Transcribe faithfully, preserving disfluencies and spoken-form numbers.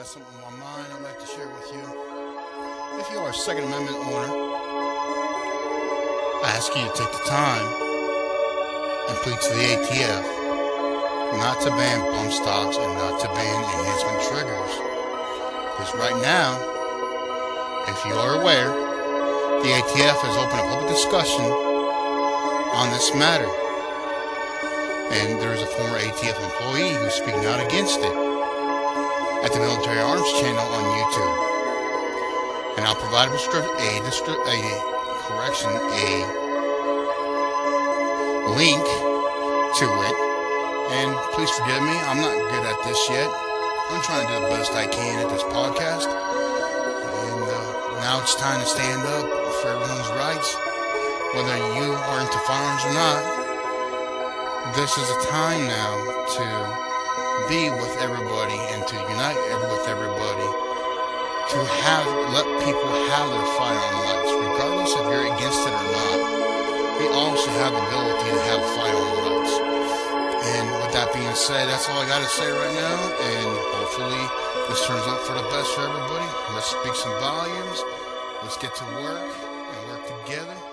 got something on my mind I'd like to share with you. If you are a Second Amendment owner, I ask you to take the time and plead to the A T F not to ban bump stocks and not to ban enhancement triggers. Because right now, if you are aware, the A T F has opened a public discussion on this matter. And there is a former A T F employee who's speaking out against it at the Military Arms Channel on YouTube. And I'll provide a, a, a correction, a link to it. And please forgive me, I'm not good at this yet. I'm trying to do the best I can at this podcast. And uh, now it's time to stand up for everyone's rights, whether you are into firearms or not. This is a time now to be with everybody and to unite with everybody, to have let people have their firearm rights, regardless if you're against it or not. We all should have the ability to have firearm rights. And with that being said, that's all I got to say right now, and hopefully this turns out for the best for everybody. Let's speak some volumes, let's get to work and work together.